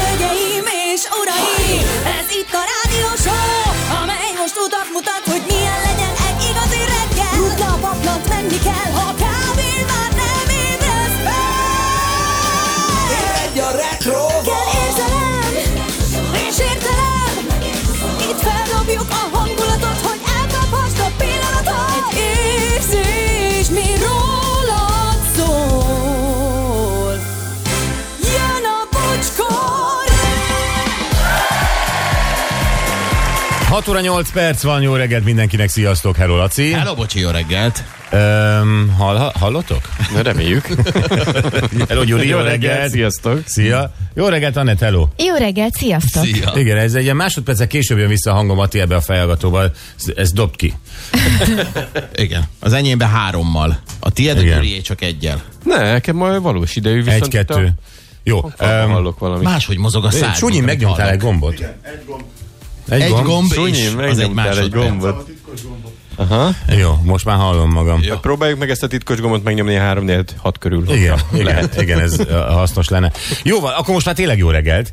Hölgyeim és uraim, ez itt a rádió show, amely most utat mutat, hogy milyen legyen egy igazi reggel. Rutna a paplant, menni kell, ha kávén már nem ébresz fel. Éredj a retroval! Kell érzelem, és értelem, itt feldobjuk a hangulatot, hogy elkaphast a pillanatot. Egy érzés, mi rólad szól. Jön a Bocskort! 6 óra 8 perc van, jó reggelt mindenkinek, sziasztok, hello Laci! Hello Bocsi, jó reggelt! Hallotok? Na, reméljük. Hello Juri, jó reggelt, sziasztok! Szia! Jó reggelt Anett, hello! Jó reggelt, sziasztok! Szia. Igen, ez egy ilyen másodperccel később jön vissza a hangom Ati ebbe a fejhallgatóval, ez dobt ki. Igen, az enyémbe 3-mal, a tiéd Jurié csak 1-jel. Ne, nekem majd valós idejű viszont... 1-2. Jó. Máshogy mozog a szád. Sunyin megnyomtál egy gombot. Igen, egy gomb. Egy gomb, és az egy másodperc. Aha. Jó, most már hallom magam. Jó. Próbáljuk meg ezt a titkos gombot megnyomni 3-4-6 körül. Igen, ez hasznos lenne. Jóval, akkor most már tényleg jó reggelt.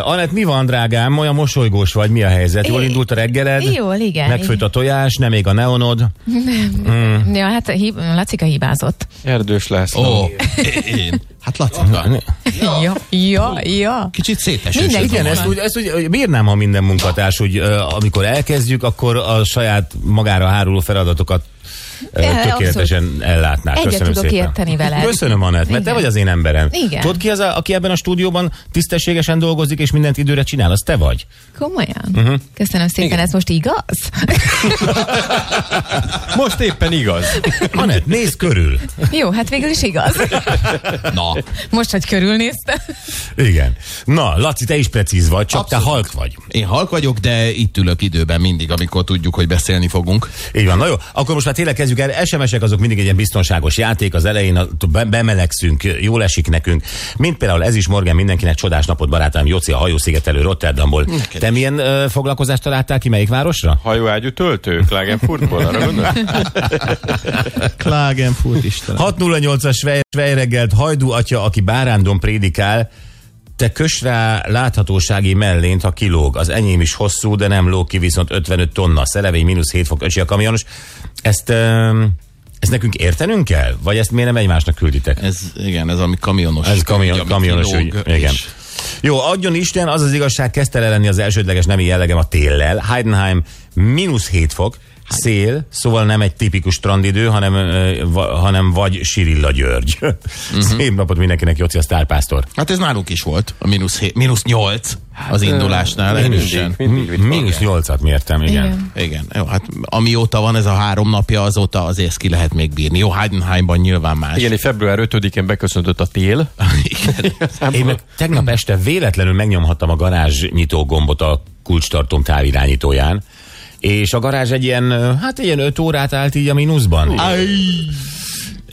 Anett, mi van, drágám? Olyan mosolygós vagy, mi a helyzet? Jól indult a reggeled? Jól, igen. Megfőtt a tojás, nem ég a neonod. Nem. Ja, hát Lacika hibázott. Erdős lesz. Ó, én. Hát Lacika. Ja. Kicsit szétesős. Igen, ezt úgy bírnám, ha minden munkatárs, hogy amikor elkezdjük, akkor a saját magára háruló feladatokat tökéletesen ellátnák. Egyet köszönöm tudok szépen. Érteni veled. Köszönöm, Anett, mert te vagy az én emberem. Igen. Tudod ki az, aki ebben a stúdióban tisztességesen dolgozik, és mindent időre csinál, az te vagy. Komolyan? Uh-huh. Köszönöm szépen, igen. Ez most igaz? Most éppen igaz. Anett, nézd körül. Jó, hát végül is igaz. Na. Most, hogy körülnéztem. Igen. Na, Laci, te is precíz vagy, csak abszolút. Te halk vagy. Én halk vagyok, de itt ülök időben mindig, amikor tudjuk, hogy beszélni fogunk. Így van, na jó. Akkor most már tényleg kezdjük el. SMS-ek azok mindig egy ilyen biztonságos játék, az elején bemelegszünk, jól esik nekünk. Mint például ez is, Morgan, mindenkinek csodás napot, barátaim, Jóci a hajószigetelő Rotterdamból. Neked te is. Milyen foglalkozást találtál ki, melyik városra? Hajóágyú töltő, Klágenfurtból, arra gondol? Klágenfurt Isten. 608-as vejreggelt, hajdú atya, aki bárándon prédikál, te kös rá láthatósági mellényt, ha kilóg. Az enyém is hosszú, de nem lóg ki, viszont 55 tonna. Szelevény, -7 fok, öcsi a kamionos. Ezt nekünk értenünk kell? Vagy ezt miért nem egymásnak külditek? Ez ami kamionos. Ez kamionos ügy. Igen. Jó, adjon Isten, az igazság, kezdte el lenni az elsődleges nemi jellegem a téllel. Heidenheim, -7 fok, szél, szóval nem egy tipikus strandidő, hanem vagy Sirilla György. Szép napot mindenkinek, Jóci a sztárpásztor. Hát ez nálunk is volt, a -8 az indulásnál. -8-at mértem, igen. Jó, hát amióta van ez a 3 napja, azóta azért ki lehet még bírni. Jó, Heidenheimban nyilván más. Igen, február 5-én beköszöntött a tél. Én meg tegnap este véletlenül megnyomhattam a garázs nyitó gombot a kulcstartom távirányítóján, és a garázs egy ilyen, hát ilyen 5 órát állt így a mínuszban.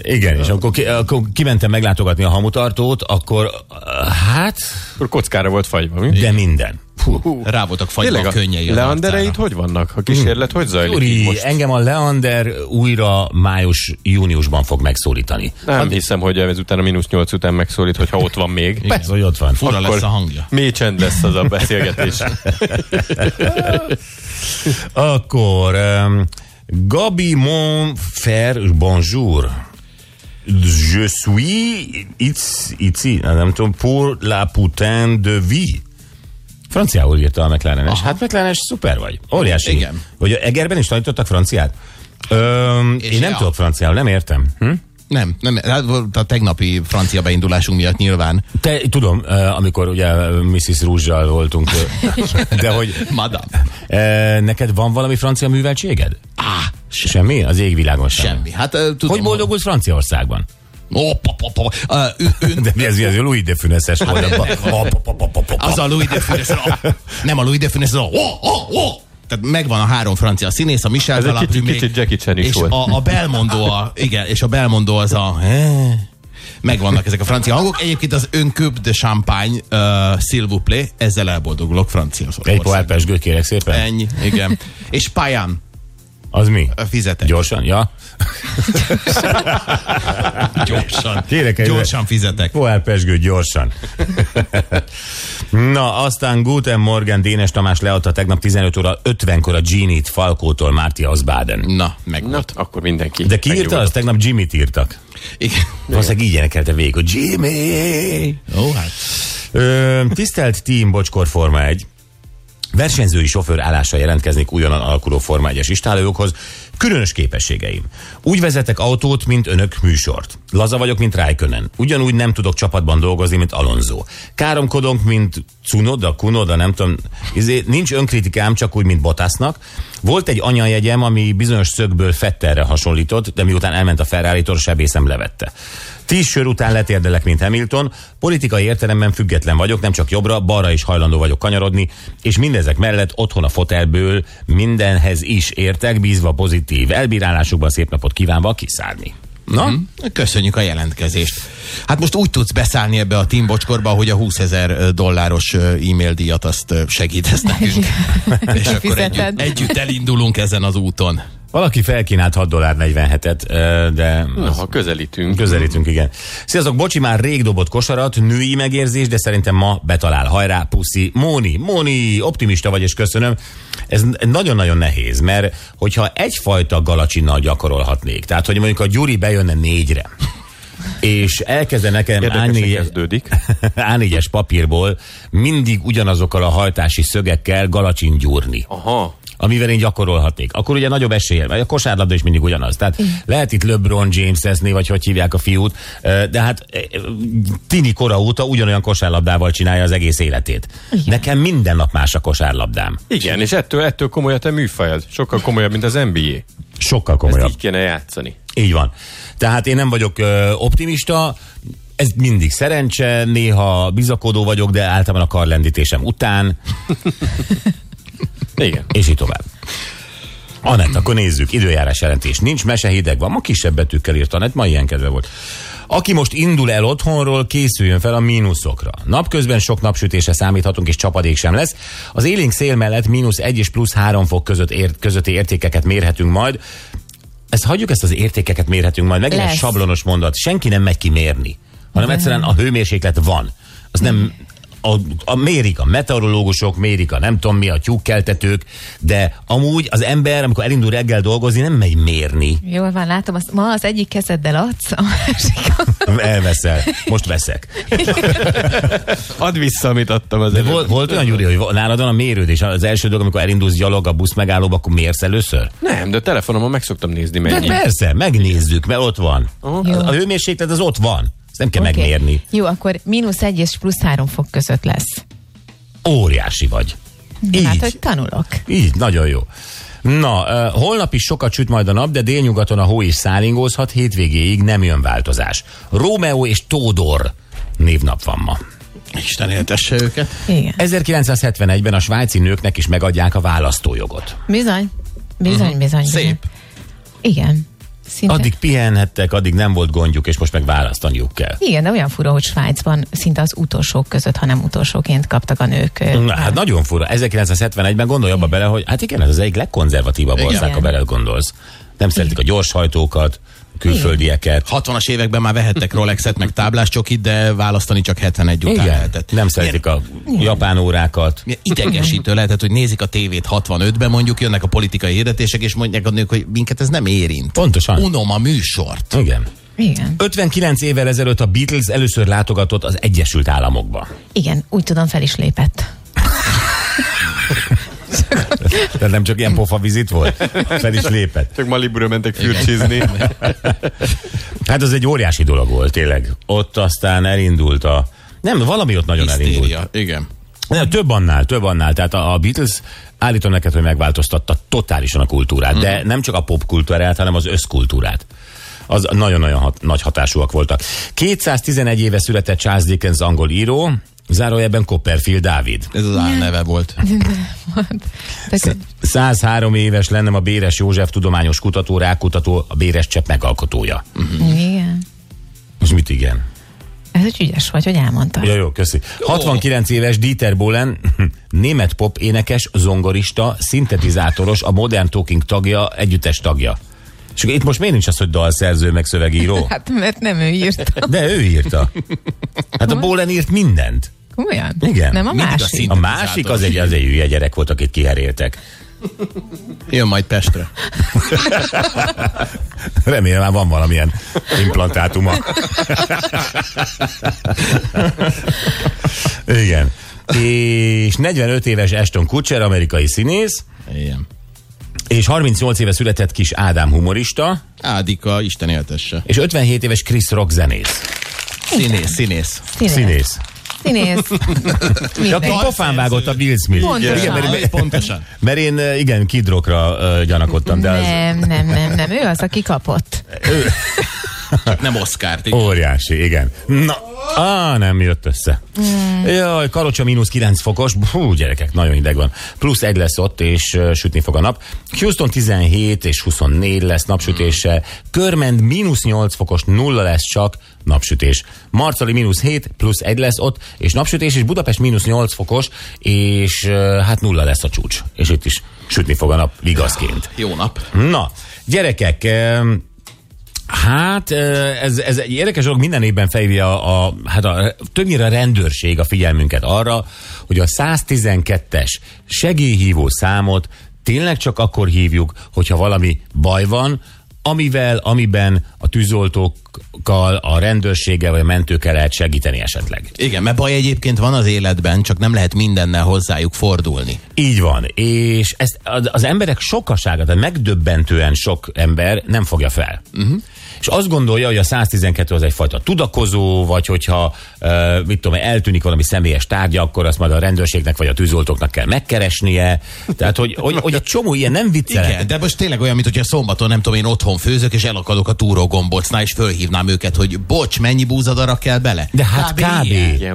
Igen, és akkor kimentem meglátogatni a hamutartót, akkor kockára volt fagyva, mi? De minden. Rá voltak fagyva a könnyei. A leandereit hogy vannak? A kísérlet hogy zajlik? Juri, most? Engem a leander újra május-júniusban fog megszólítani. Nem hiszem, hogy ezután a -8 után megszólít, hogyha ott van még. Igen. Persze, hogy ott van. Fura akkor lesz a hangja. Mély csend lesz az a beszélgetés. Akkor Gabi Monfer, bonjour. Je suis ici, nem tudom, pour la putain de vie. Franciául írta a McLaren-es. Hát McLaren-es szuper vagy. Óriási. Igen. Hogy Egerben is tanítottak franciát? Én nem tudok franciául, nem értem. Nem, a tegnapi francia beindulásunk miatt nyilván. Tudom, amikor ugye Mrs. Rouge-jal voltunk, de hogy... Madame. Neked van valami francia műveltséged? Semmi? Az égvilágon semmi. Hát, tudom, hogy boldogulsz Franciaországban? De mi ez a Louis de Funès-es oldalban? Az a Louis de Funès. Nem a Louis de Funès, tehát megvan a 3 francia színész, a Michel Galabru, és a Belmondo, igen, és a Belmondo az a... Megvannak ezek a francia hangok. Egyébként az Un coup de Champagne, Silvoplé, ezzel elboldogulok Franciaországban. Egy pohár pesgőt kérek szépen. Ennyi, igen. És Pályán. Az mi? Fizetek. Gyorsan, ja. Gyorsan. Kérek, gyorsan fizetek. Pohár pesgő, gyorsan. Na, aztán Guten Morgan, Dénes Tamás leadta tegnap 15:50-kor a Ginit Falkótól Márti Azbáden. Na, megvolt. Na, akkor mindenki. De ki írta azt? Tegnap Jimmyt írtak. Igen. Valószínűleg így énekelte végig, hogy Jimmy! Ó, hát. Tisztelt Team Bocskort Forma 1. Versenyzői sofőr állásra jelentkeznék újonnan alakuló Forma 1-es istállójukhoz. Különös képességeim. Úgy vezetek autót, mint önök műsort. Laza vagyok, mint Räikkönen. Ugyanúgy nem tudok csapatban dolgozni, mint Alonso. Káromkodunk, mint Tsunoda, nem tudom. Nincs önkritikám, csak úgy, mint Botásznak. Volt egy anyajegyem, ami bizonyos szögből Fettelre hasonlított, de miután elment a Ferrari-tól, sebészem levette. 10 sör után letérdelek, mint Hamilton. Politikai értelemben független vagyok, nem csak jobbra, balra is hajlandó vagyok kanyarodni, és mindezek mellett otthon a fotelből mindenhez is értek, bízva pozitív elbírálásukban, szép napot kívánva kiszállni. Na? Mm-hmm. Köszönjük a jelentkezést. Hát most úgy tudsz beszállni ebbe a Team Bocskorba, hogy a $20,000 e-mail díjat azt segítesz nekünk. És akkor együtt elindulunk ezen az úton. Valaki felkínált $6.47-et, de... Ha közelítünk. Közelítünk, igen. Sziasztok, bocsi, már rég dobott kosarat, női megérzés, de szerintem ma betalál. Hajrá, puszi. Móni, optimista vagy, és köszönöm. Ez nagyon-nagyon nehéz, mert hogyha egyfajta galacsinnal gyakorolhatnék, tehát hogy mondjuk a Juri bejönne 4-re, és elkezde nekem A4-es papírból mindig ugyanazokkal a hajtási szögekkel galacsin gyúrni. Aha. Amivel én gyakorolhatnék. Akkor ugye nagyobb eséllyel, vagy a kosárlabda is mindig ugyanaz. Tehát lehet itt LeBron James-eszni, vagy hogy hívják a fiút, de hát tini kora óta ugyanolyan kosárlabdával csinálja az egész életét. Igen. Nekem minden nap más a kosárlabdám. Igen, és ettől komoly a te műfajod. Sokkal komolyabb, mint az NBA. Sokkal komolyabb. Ezt így kéne játszani. Így van. Tehát én nem vagyok optimista, ez mindig szerencse, néha bizakodó vagyok, de általában a karlendítésem után... Igen. És így tovább. Anett, akkor nézzük, időjárás jelentés. Nincs mese, hideg van. Ma kisebb betűkkel írt Anett, ma ilyen kedve volt. Aki most indul el otthonról, készüljön fel a mínuszokra. Napközben sok napsütésre számíthatunk, és csapadék sem lesz. Az élénk szél mellett -1 és +3 fok közötti értékeket mérhetünk majd. Ezt hagyjuk, ezt az értékeket mérhetünk majd. Megint egy sablonos mondat. Senki nem megy ki mérni, hanem egyszerűen a hőmérséklet van. Az nem... mérik a meteorológusok, mérik a nem tudom mi, a tyúkkeltetők, de amúgy az ember, amikor elindul reggel dolgozni, nem megy mérni. Jól van, látom, ma az egyik kezeddel adsz, a másikon. Elveszel, most veszek. Add vissza, amit adtam az előbb. Volt olyan, Juri, hogy nálad van a mérődés, az első dolog, amikor elindulsz gyalog a busz megállóba, akkor mérsz először? Nem, de a telefonomon meg szoktam nézni mennyi. De persze, megnézzük, mert ott van. A hőmérséklet az ott van. Ezt nem kell megmérni. Jó, akkor -1 és +3 fok között lesz. Óriási vagy. Így. Hát, hogy tanulok. Így, nagyon jó. Na, holnap is sokat süt majd a nap, de délnyugaton a hó is szálingózhat, hétvégéig nem jön változás. Rómeó és Tódor névnap van ma. Isten éltesse őket. Igen. 1971-ben a svájci nőknek is megadják a választójogot. Bizony. Szép. Igen. Szinte. Addig pihenhettek, addig nem volt gondjuk, és most meg választaniuk kell. Igen, de olyan fura, hogy Svájcban szinte az utolsók között, hanem utolsóként kaptak a nők. Na, hát nagyon fura. 1971-ben gondolj abba bele, hogy hát igen, ez az egyik legkonzervatívabb ország, ha bele gondolsz. Nem szeretik a gyorshajtókat, külföldieket. 60-as években már vehettek Rolexet, meg tábláscsokit, de választani csak 71 után lehetett. Nem szeretik a japán órákat. Idegesítő lehetett, hogy nézik a tévét 65-ben, mondjuk jönnek a politikai hirdetések, és mondják a nők, hogy minket ez nem érint. Pontosan. Unom a műsort. Igen. 59 évvel ezelőtt a Beatles először látogatott az Egyesült Államokba. Igen, úgy tudom, fel is lépett. Tehát nem csak ilyen pofa vizit volt? Fel is lépett. Csak Maliburól mentek fürcsizni. Hát az egy óriási dolog volt, tényleg. Ott aztán elindult a... Nem, valami ott nagyon elindult. Igen. Nem, több annál. Tehát a Beatles, állítom neked, hogy megváltoztatta totálisan a kultúrát, de nem csak a popkultúrát, hanem az összkultúrát. Az nagyon-nagyon nagy hatásúak voltak. 211 éve született Charles Dickens angol író, zárójelben Copperfield Dávid. Ez az álneve volt. 103 éves lennem a Béres József tudományos kutató, rákutató, a Béres csepp megalkotója. Igen. Most mit igen? Ez egy ügyes vagy, hogy elmondtad. Ja, jó, köszi. 69 éves Dieter Bohlen, német pop énekes, zongorista, szintetizátoros, a Modern Talking tagja, együttes tagja. És itt most miért nincs az, hogy dalszerző meg szövegíró? Hát mert nem ő írta. De ő írta. Hát a Bohlen írt mindent. Komolyan? Igen. Nem a másik. A másik az egy hülye gyerek volt, akit kiheréltek. Jön majd Pestre. Remélem már van valamilyen implantátuma. Igen. És 45 éves Ashton Kutcher, amerikai színész. Igen. És 38 éve született Kis Ádám humorista. Ádika, Isten éltesse. És 57 éves Chris Rock zenész. Színész. De akkor pofán vágott a Bill Smith. Pontosan. Mert én igen, Kidrockra gyanakodtam. De nem, ő az, aki kapott. Csak nem Oscárt. Óriási, igen. Na, nem jött össze. Jaj, Karocsa -9 fokos. Hú, gyerekek, nagyon hideg van. Plusz 1 lesz ott, és sütni fog a nap. Houston 17 és 24 lesz napsütéssel. Körmend -8 fokos, 0 lesz csak napsütés. Marcali -7, plusz 1 lesz ott, és napsütés, és Budapest -8 fokos, és hát 0 lesz a csúcs. És itt is sütni fog a nap vigaszként. Jó nap. Na, gyerekek, hát ez egy érdekes dolog, minden évben felhívja a többnyire a rendőrség a figyelmünket arra, hogy a 112-es segélyhívó számot tényleg csak akkor hívjuk, hogyha valami baj van, amiben a tűzoltókkal, a rendőrséggel vagy a mentőkkel lehet segíteni esetleg. Igen, mert baj egyébként van az életben, csak nem lehet mindennel hozzájuk fordulni. Így van, és ezt az emberek sokasága, tehát megdöbbentően sok ember nem fogja fel. És azt gondolja, hogy a 112 az egyfajta tudakozó, vagy hogyha eltűnik valami személyes tárgya, akkor azt majd a rendőrségnek vagy a tűzoltóknak kell megkeresnie. Tehát, hogy egy csomó ilyen nem viccelek. Igen, de most tényleg olyan, mint hogyha szombaton, nem tudom én, otthon főzök, és elakadok a túrógombocnál, és fölhívnám őket, hogy bocs, mennyi búzadara kell bele? De hát kb.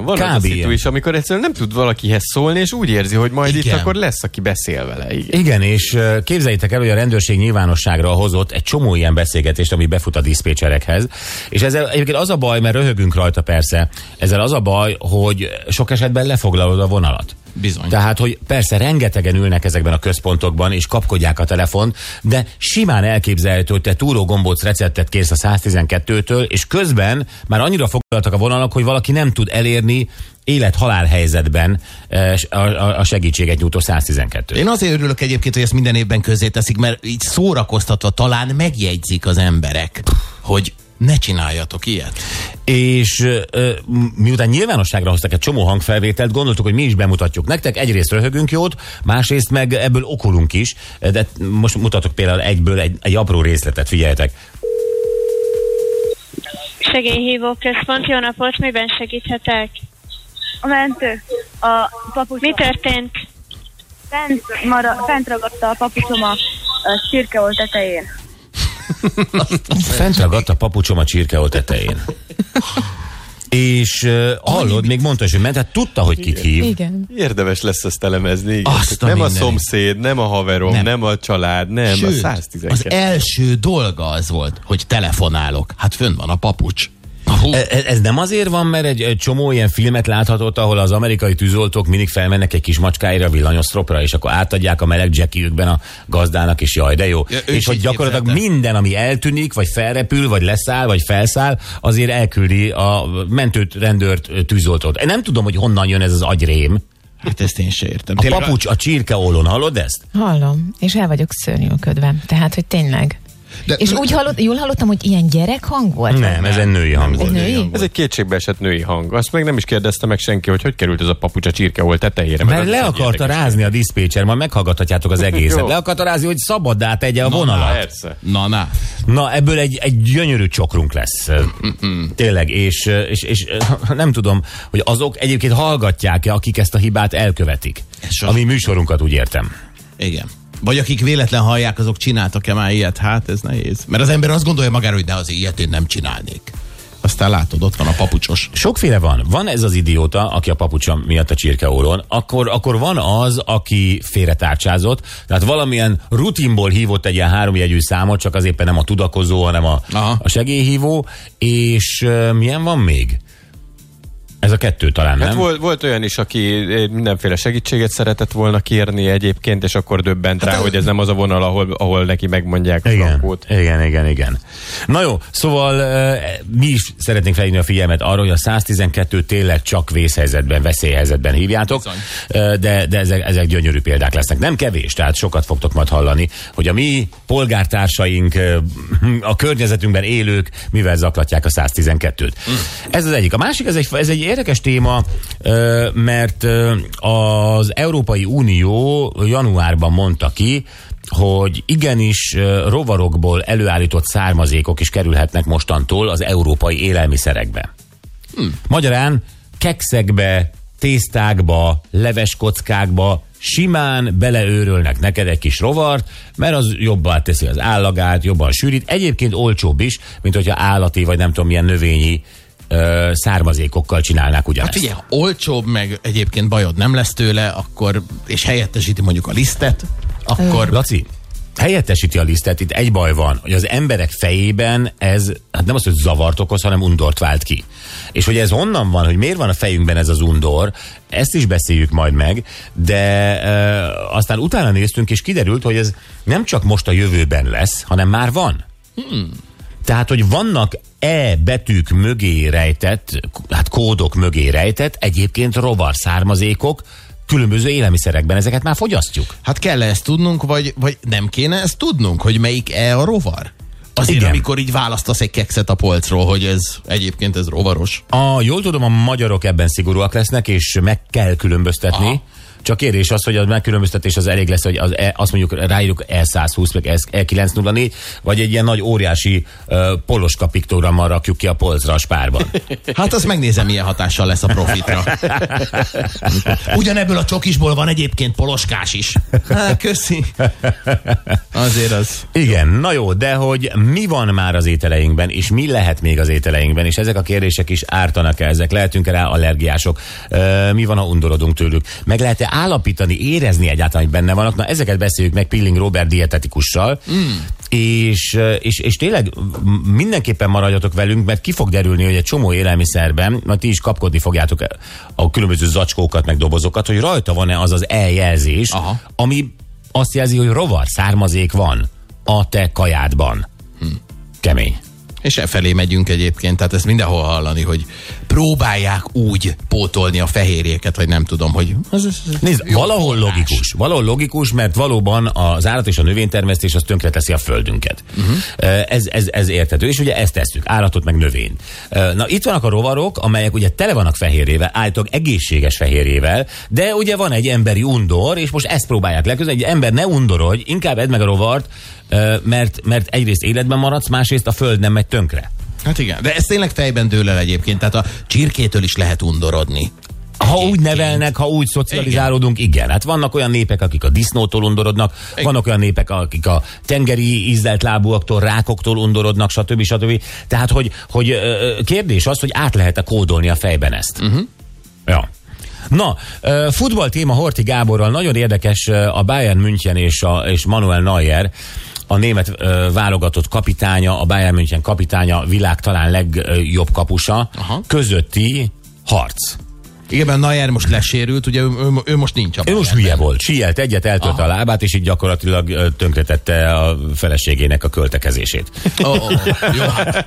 Van az a szitu is, amikor egyszerűen nem tud valakihez szólni, és úgy érzi, hogy majd itt akkor lesz, aki beszél vele. Igen, és képzeljétek el, hogy a rendőrség nyilvánosságra hozott egy csomó ilyen beszélgetést, ami befut a diszpécserekhez. És ezzel egyébként az a baj, mert röhögünk rajta persze, ezzel az a baj, hogy sok esetben lefoglalod a vonalat. Bizony. Tehát, hogy persze rengetegen ülnek ezekben a központokban, és kapkodják a telefont, de simán elképzelhető, hogy te túrógombóc receptet kérsz a 112-től, és közben már annyira foglaltak a vonalak, hogy valaki nem tud elérni élet-halál helyzetben a segítséget nyújtó 112. Én azért örülök egyébként, hogy ezt minden évben közzé teszik, mert így szórakoztatva talán megjegyzik az emberek, hogy ne csináljatok ilyet. És miután nyilvánosságra hoztak egy csomó hangfelvételt, gondoltuk, hogy mi is bemutatjuk nektek. Egyrészt röhögünk jót, másrészt meg ebből okulunk is, de most mutatok például egyből egy apró részletet, figyeljetek. Segélyhívó központ, jó napot, miben segíthetek? A mentő. A papucsom. Mi történt? Fent ragadta a papucsom a csirkeol tetején. Fent ragadt a papucsom a csirkeol tetején. És hallod, még mondta, hogy ment, hát tudta, hogy kit hív. Igen. Érdemes lesz ezt elemezni. Nem a szomszéd, nem a haverom, nem a család, nem. Sőt, a 112. Az első dolga az volt, hogy telefonálok. Hát fönn van a papucs. Ez nem azért van, mert egy csomó ilyen filmet láthatott, ahol az amerikai tűzoltók mindig felmennek egy kis macskáira, villanyosztropra, és akkor átadják a meleg jackjükben a gazdának, és jaj, de jó. Ja, és hogy gyakorlatilag minden, ami eltűnik, vagy felrepül, vagy leszáll, vagy felszáll, azért elküldi a mentőt, rendőrt, tűzoltót. Én nem tudom, hogy honnan jön ez az agyrém. Hát ezt én sem értem. A papucs a csirkeólon, hallod ezt? Hallom, és el vagyok szörnyűködve. Tehát, hogy tényleg... De, és úgy jól hallottam, hogy ilyen gyerek hang volt? Nem, ez egy női hang volt. Ez egy kétségbeesett női hang. Azt meg nem is kérdezte meg senki, hogy került ez a papucsa csirkeolt tetejére. Mert le akarta rázni a diszpécser, majd meghallgathatjátok az egészet. Le akarta rázni, hogy szabaddá tegye a vonalat. Na, ebből egy gyönyörű csokrunk lesz. Tényleg, és nem tudom, hogy azok egyébként hallgatják-e, akik ezt a hibát elkövetik. Ami műsorunkat, úgy értem. Igen. Vagy akik véletlen hallják, azok csináltak-e már ilyet? Hát ez nehéz. Mert az ember azt gondolja magára, hogy de azért ilyet én nem csinálnék. Aztán látod, ott van a papucsos. Sokféle van. Van ez az idióta, aki a papucsa miatt a csirkeóron, akkor van az, aki félretárcsázott, tehát valamilyen rutinból hívott egy ilyen 3 jegyű számot, csak az éppen nem a tudakozó, hanem a segélyhívó, és milyen van még? Ez a kettő talán, nem? Hát volt olyan is, aki mindenféle segítséget szeretett volna kérni egyébként, és akkor döbbent rá, hogy ez nem az a vonal, ahol neki megmondják a lampót. Igen. Na jó, szóval mi is szeretnénk felhívni a figyelmet arra, hogy a 112 tényleg csak vészhelyzetben, veszélyhelyzetben hívjátok, de ezek gyönyörű példák lesznek. Nem kevés, tehát sokat fogtok majd hallani, hogy a mi polgártársaink, a környezetünkben élők mivel zaklatják a 112-t. Ez az egyik. A másik, ez egy érdekes téma, mert az Európai Unió januárban mondta ki, hogy igenis rovarokból előállított származékok is kerülhetnek mostantól az európai élelmiszerekbe. Magyarán kekszekbe, tésztákba, leveskockákba simán beleőrölnek neked egy kis rovart, mert az jobban teszi az állagát, jobban sűrít. Egyébként olcsóbb is, mint hogyha állati vagy nem tudom milyen növényi származékokkal csinálnák ugyanezt. Hát figyelj, olcsóbb, meg egyébként bajod nem lesz tőle, akkor, és helyettesíti mondjuk a lisztet, akkor... Laci, helyettesíti a lisztet, itt egy baj van, hogy az emberek fejében ez, hát nem az, hogy zavart okoz, hanem undort vált ki. És hogy ez honnan van, hogy miért van a fejünkben ez az undor, ezt is beszéljük majd meg, de aztán utána néztünk, és kiderült, hogy ez nem csak most a jövőben lesz, hanem már van. Tehát, hogy vannak betűk mögé rejtett, hát kódok mögé rejtett, egyébként rovar származékok különböző élelmiszerekben, ezeket már fogyasztjuk. Hát kell ezt tudnunk, vagy nem kéne ezt tudnunk, hogy melyik a rovar? Azért, igen. Amikor így választasz egy kekszet a polcról, hogy ez egyébként ez rovaros. Jól tudom, a magyarok ebben szigorúak lesznek, és meg kell különböztetni. Aha. Csak kérdés az, hogy a megkülönböztetés az elég lesz, hogy azt mondjuk ráírjuk E120, meg E904, vagy egy ilyen nagy óriási poloska piktogrammal rakjuk ki a polcra a spárban. Hát azt megnézem, milyen hatással lesz a profitra. Ugyanebből a csokisból van egyébként poloskás is. Köszi. Azért az. Igen, jó. Na jó, de hogy mi van már az ételeinkben, és mi lehet még az ételeinkben, és ezek a kérdések is ártanak-e ezek? Lehetünk-e rá allergiások? Mi van, ha undorodunk tőlük? Meg lehet-e állapítani, érezni egyáltalán, hogy benne vannak? Na, ezeket beszéljük meg Pilling Robert dietetikussal, és tényleg mindenképpen maradjatok velünk, mert ki fog derülni, hogy egy csomó élelmiszerben, na ti is kapkodni fogjátok a különböző zacskókat, meg dobozokat, hogy rajta van-e az az eljelzés, ami azt jelzi, hogy rovar származék van a te kajádban. Kemény. És efelé megyünk egyébként, tehát ezt mindenhol hallani, hogy próbálják úgy pótolni a fehérjéket, vagy nem tudom, hogy... Nézd, valahol logikus, mert valóban az állat és a növénytermesztés az tönkreteszi a földünket. Ez érthető, és ugye ezt tesszük, állatot meg növényt. Na, itt vannak a rovarok, amelyek ugye tele vannak fehérjével, állítólag egészséges fehérjével, de ugye van egy emberi undor, és most ezt próbálják leküzdeni, egy ember ne undorodj, inkább edd meg a rovart, mert egyrészt életben maradsz, másrészt a föld nem megy tönkre. Hát igen, de ez tényleg fejben dől el egyébként, tehát a csirkétől is lehet undorodni. Ha úgy nevelnek, ha úgy szocializálódunk, igen. Hát vannak olyan népek, akik a disznótól undorodnak, vannak olyan népek, akik a tengeri ízlelt lábúaktól, rákoktól undorodnak, stb. Tehát, hogy kérdés az, hogy át lehet-e kódolni a fejben ezt. Ja. Na, futball téma Horthy Gáborral, nagyon érdekes a Bayern München és Manuel Neuer, a német válogatott kapitánya, a Bayern München kapitánya, világ talán legjobb kapusa, közötti harc. Igen, Neuer most lesérült, ugye ő most nincs a Bayernben. Ő most hülye volt, síelt egyet, eltölte a lábát, és így gyakorlatilag tönkretette a feleségének a költekezését. Jó, hát.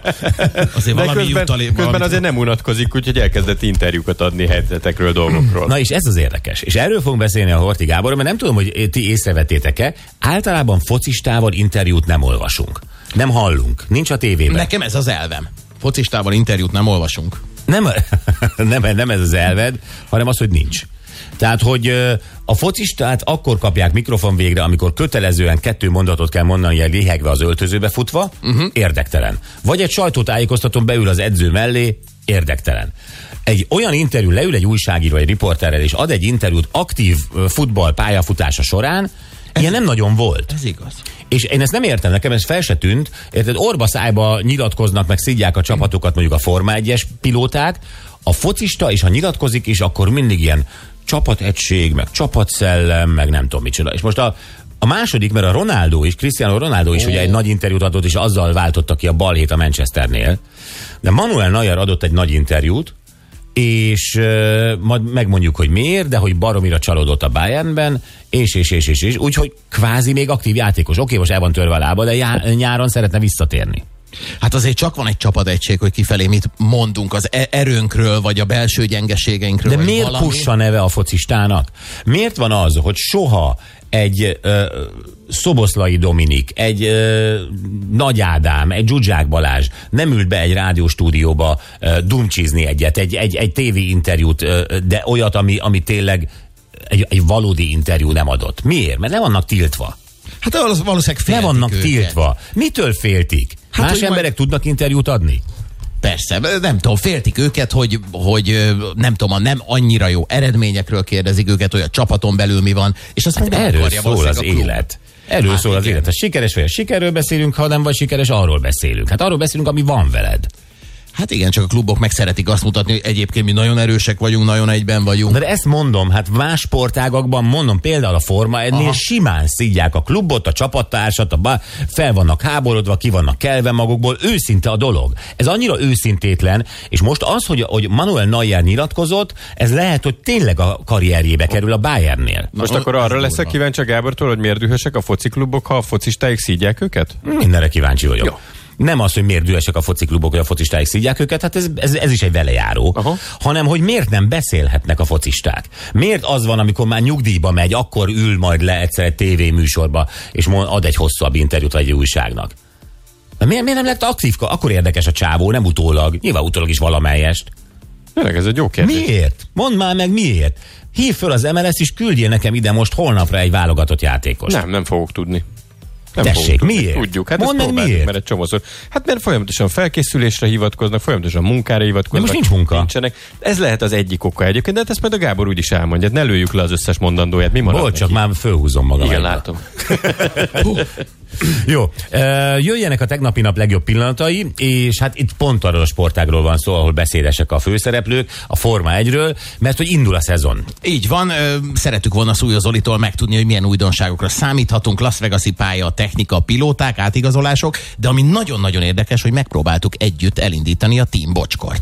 Azért de közben azért nem unatkozik, úgyhogy elkezdett interjúkat adni helyzetekről, dolgokról. Na és ez az érdekes. És erről fogunk beszélni a Horthy Gáborról, mert nem tudom, hogy ti észrevetétek-e, általában focistával interjút nem olvasunk. Nem hallunk. Nincs a tévében. Nekem ez az elvem. Focistával interjút nem olvasunk. Nem ez az elved, hanem az, hogy nincs. Tehát, hogy a focistát akkor kapják mikrofon végre, amikor kötelezően 2 mondatot kell mondani, hogy lihegve az öltözőbe futva, érdektelen. Vagy egy sajtótájékoztatón beül az edző mellé, érdektelen. Egy olyan interjú, leül egy újságíró, egy riporterrel, és ad egy interjút aktív futball pályafutása során, ilyen nem nagyon volt. Ez igaz. És én ezt nem értem, nekem ez fel se tűnt. Érted, orbaszájba nyilatkoznak, meg szidják a csapatokat, mondjuk a Forma 1-es pilóták, a focista, és ha nyilatkozik is, akkor mindig ilyen csapategység, meg csapatszellem, meg nem tudom micsoda. És most a második, mert a Ronaldo is, Cristiano Ronaldo is ugye egy nagy interjút adott, és azzal váltotta ki a balhét a Manchesternél. De Manuel Neuer adott egy nagy interjút, és majd megmondjuk, hogy miért, de hogy baromira csalódott a Bayernben, és úgyhogy kvázi még aktív játékos. Oké, most el van törve a lába, de nyáron szeretne visszatérni. Hát azért csak van egy csapategység, hogy kifelé mit mondunk az erőnkről, vagy a belső gyengeségeinkről. De miért Pussa neve a focistának? Miért van az, hogy soha egy Szoboszlai Dominik, egy Nagy Ádám, egy Zsuzsák Balázs nem ült be egy rádióstúdióba dumcsizni egyet, egy tévi interjút, de olyat, ami tényleg egy valódi interjú nem adott. Miért? Mert nem vannak tiltva. Hát valószínűleg féltik. Nem vannak tiltva. Mitől féltik? Hát, más emberek tudnak interjút adni? Persze, nem tudom, féltik őket, hogy nem tudom, a nem annyira jó eredményekről kérdezik őket, hogy a csapaton belül mi van, és azt mondja, erről szól az élet. Erről szól az élet. Ha sikeres vagy, sikerről beszélünk, ha nem vagy sikeres, arról beszélünk. Hát arról beszélünk, ami van veled. Hát igen, csak a klubok meg szeretik azt mutatni, hogy egyébként mi nagyon erősek vagyunk, nagyon egyben vagyunk. De ezt mondom, hát más sportágakban mondom, például a Forma 1-nél simán szidják a klubot, a csapattársat, fel vannak háborodva, ki vannak kelve magukból, őszinte a dolog. Ez annyira őszintétlen, és most az, hogy Manuel Neuer nyilatkozott, ez lehet, hogy tényleg a karrierjébe kerül a Bayernnél. Most akkor arra leszek kíváncsi Gábortól, hogy miért dühösek a fociklubok, ha a focistáik szidják őket? Mindenre kíváncsi vagyok. Jó. Nem az, hogy miért dühösek a fociklubok, hogy a focistáik szidják őket, hát ez is egy velejáró, hanem hogy miért nem beszélhetnek a focisták. Miért az van, amikor már nyugdíjba megy, akkor ül majd le egyszer egy tévéműsorba, és ad egy hosszabb interjút vagy egy újságnak. Miért nem lett aktív? Akkor érdekes a csávó, nem utólag. Nyilván utólag is valamelyest. Öreg, ez egy jó kérdés. Miért? Mondd már meg miért. Hív föl az MLS, és küldjél nekem ide most holnapra egy válogatott játékost. Nem fogok tudni. Tessék, miért? Tudjuk, hát mondd meg miért? Mert egy csomószor. Hát mert folyamatosan felkészülésre hivatkoznak, folyamatosan munkára hivatkoznak. De most nincs munka. Nincsenek. Ez lehet az egyik oka egyébként, de hát ezt majd a Gábor úgy is elmondja. Ne lőjük le az összes mondandóját. Mi marad? Volt, csak már fölhúzom magam. Igen, látom. Jó, jöjjenek a tegnapi nap legjobb pillanatai, és hát itt pont arról a sportágról van szó, ahol beszédesek a főszereplők, a Forma 1-ről, mert hogy indul a szezon. Így van, szerettük volna Szúlyos Zolitól megtudni, hogy milyen újdonságokra számíthatunk, Las Vegas-i pálya, a technika, a pilóták, átigazolások, de ami nagyon-nagyon érdekes, hogy megpróbáltuk együtt elindítani a Team Bocskort.